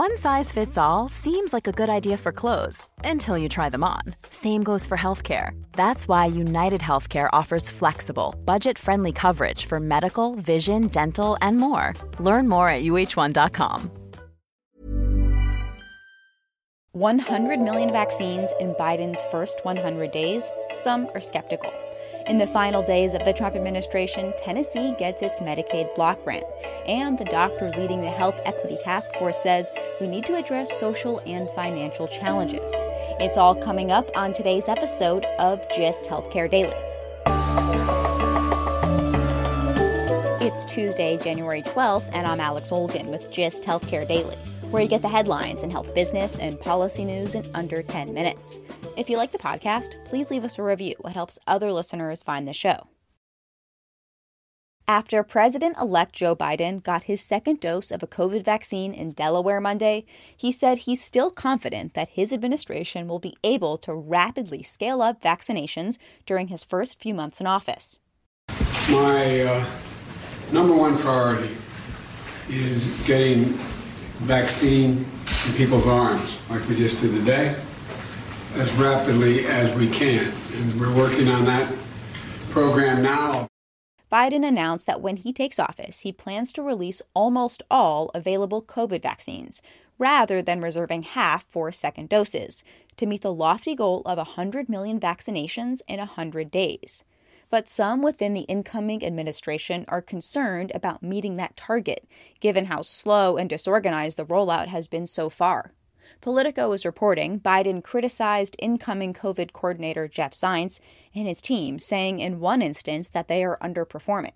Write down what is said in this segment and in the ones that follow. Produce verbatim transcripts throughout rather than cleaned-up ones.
One size fits all seems like a good idea for clothes until you try them on. Same goes for healthcare. That's why United Healthcare offers flexible, budget-friendly coverage for medical, vision, dental, and more. Learn more at U H one dot com. one hundred million vaccines in Biden's first one hundred days, some are skeptical. In the final days of the Trump administration, Tennessee gets its Medicaid block grant. And the doctor leading the Health Equity Task Force says we need to address social and financial challenges. It's all coming up on today's episode of Just Healthcare Daily. It's Tuesday, January twelfth, and I'm Alex Olgan with Just Healthcare Daily, where you get the headlines and health business and policy news in under ten minutes. If you like the podcast, please leave us a review. It helps other listeners find the show. After President-elect Joe Biden got his second dose of a COVID vaccine in Delaware Monday, he said he's still confident that his administration will be able to rapidly scale up vaccinations during his first few months in office. My uh, number one priority is getting vaccine in people's arms, like we just did today, as rapidly as we can. And we're working on that program now. Biden announced that when he takes office, he plans to release almost all available COVID vaccines, rather than reserving half for second doses, to meet the lofty goal of one hundred million vaccinations in one hundred days. But some within the incoming administration are concerned about meeting that target, given how slow and disorganized the rollout has been so far. Politico is reporting Biden criticized incoming COVID coordinator Jeff Zients and his team, saying in one instance that they are underperforming.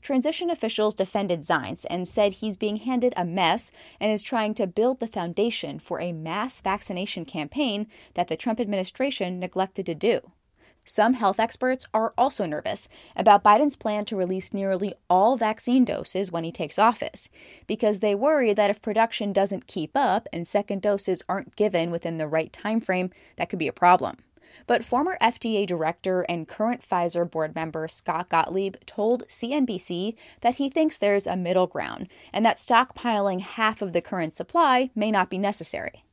Transition officials defended Zients and said he's being handed a mess and is trying to build the foundation for a mass vaccination campaign that the Trump administration neglected to do. Some health experts are also nervous about Biden's plan to release nearly all vaccine doses when he takes office, because they worry that if production doesn't keep up and second doses aren't given within the right timeframe, that could be a problem. But former F D A director and current Pfizer board member Scott Gottlieb told C N B C that he thinks there's a middle ground and that stockpiling half of the current supply may not be necessary.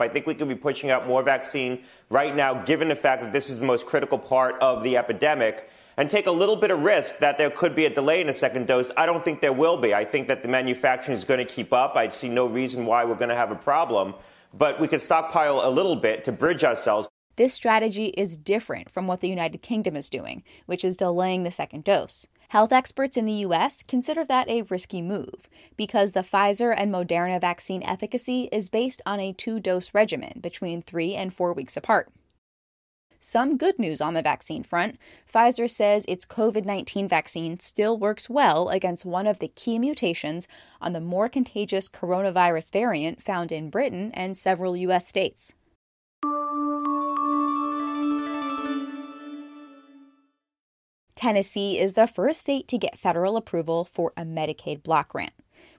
I think we could be pushing out more vaccine right now, given the fact that this is the most critical part of the epidemic, and take a little bit of risk that there could be a delay in a second dose. I don't think there will be. I think that the manufacturing is going to keep up. I see no reason why we're going to have a problem, but we could stockpile a little bit to bridge ourselves. This strategy is different from what the United Kingdom is doing, which is delaying the second dose. Health experts in the U S consider that a risky move because the Pfizer and Moderna vaccine efficacy is based on a two-dose regimen between three and four weeks apart. Some good news on the vaccine front. Pfizer says its COVID nineteen vaccine still works well against one of the key mutations on the more contagious coronavirus variant found in Britain and several U S states. Tennessee is the first state to get federal approval for a Medicaid block grant.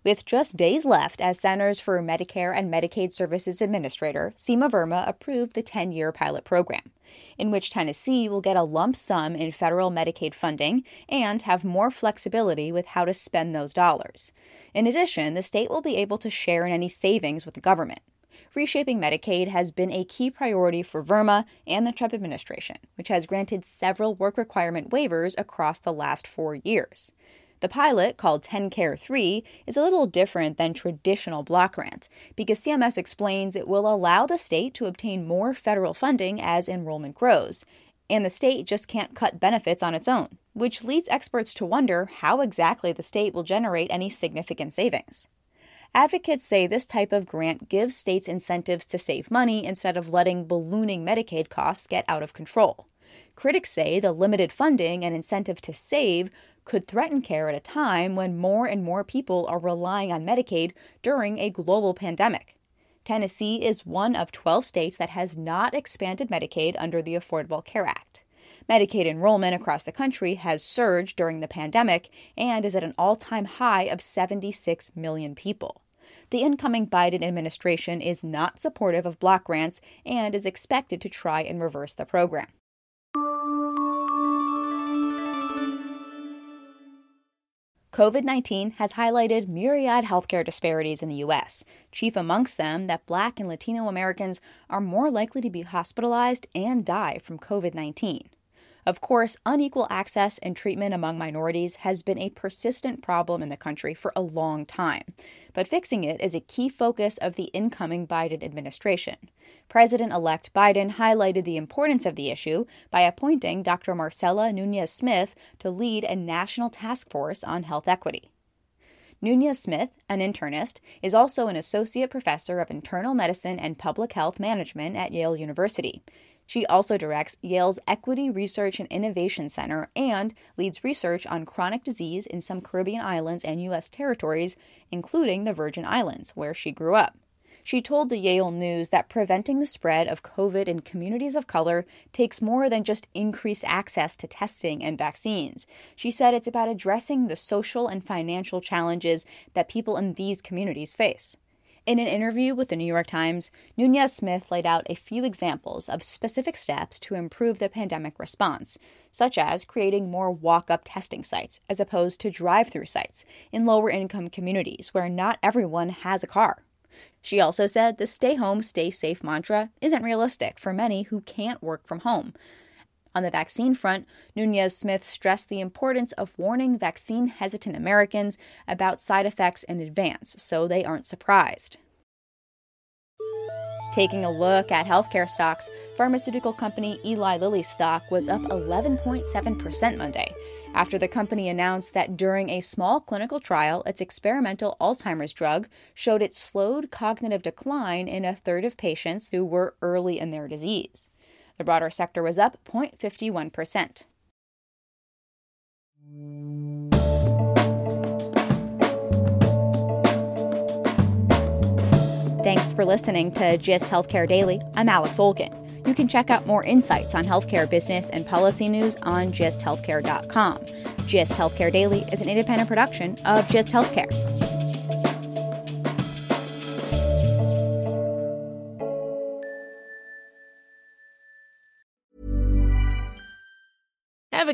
With just days left, as Centers for Medicare and Medicaid Services Administrator Seema Verma approved the ten-year pilot program, in which Tennessee will get a lump sum in federal Medicaid funding and have more flexibility with how to spend those dollars. In addition, the state will be able to share in any savings with the government. Reshaping Medicaid has been a key priority for Verma and the Trump administration, which has granted several work requirement waivers across the last four years. The pilot, called TennCare three, is a little different than traditional block grants because C M S explains it will allow the state to obtain more federal funding as enrollment grows, and the state just can't cut benefits on its own, which leads experts to wonder how exactly the state will generate any significant savings. Advocates say this type of grant gives states incentives to save money instead of letting ballooning Medicaid costs get out of control. Critics say the limited funding and incentive to save could threaten care at a time when more and more people are relying on Medicaid during a global pandemic. Tennessee is one of twelve states that has not expanded Medicaid under the Affordable Care Act. Medicaid enrollment across the country has surged during the pandemic and is at an all-time high of seventy-six million people. The incoming Biden administration is not supportive of block grants and is expected to try and reverse the program. COVID nineteen has highlighted myriad healthcare disparities in the U S, chief amongst them that Black and Latino Americans are more likely to be hospitalized and die from COVID nineteen. Of course, unequal access and treatment among minorities has been a persistent problem in the country for a long time, but fixing it is a key focus of the incoming Biden administration. President-elect Biden highlighted the importance of the issue by appointing Doctor Marcella Nunez-Smith to lead a national task force on health equity. Nunez-Smith, an internist, is also an associate professor of internal medicine and public health management at Yale University. She also directs Yale's Equity Research and Innovation Center and leads research on chronic disease in some Caribbean islands and U S territories, including the Virgin Islands, where she grew up. She told the Yale News that preventing the spread of COVID in communities of color takes more than just increased access to testing and vaccines. She said it's about addressing the social and financial challenges that people in these communities face. In an interview with the New York Times, Nunez-Smith laid out a few examples of specific steps to improve the pandemic response, such as creating more walk-up testing sites as opposed to drive-through sites in lower-income communities where not everyone has a car. She also said the stay home, stay safe mantra isn't realistic for many who can't work from home. On the vaccine front, Nunez-Smith stressed the importance of warning vaccine-hesitant Americans about side effects in advance so they aren't surprised. Taking a look at healthcare stocks, pharmaceutical company Eli Lilly's stock was up eleven point seven percent Monday after the company announced that during a small clinical trial, its experimental Alzheimer's drug showed it slowed cognitive decline in a third of patients who were early in their disease. The broader sector was up zero point five one percent. Thanks for listening to Gist Healthcare Daily. I'm Alex Olkin. You can check out more insights on healthcare business and policy news on gist healthcare dot com. Gist Healthcare Daily is an independent production of Gist Healthcare. Ever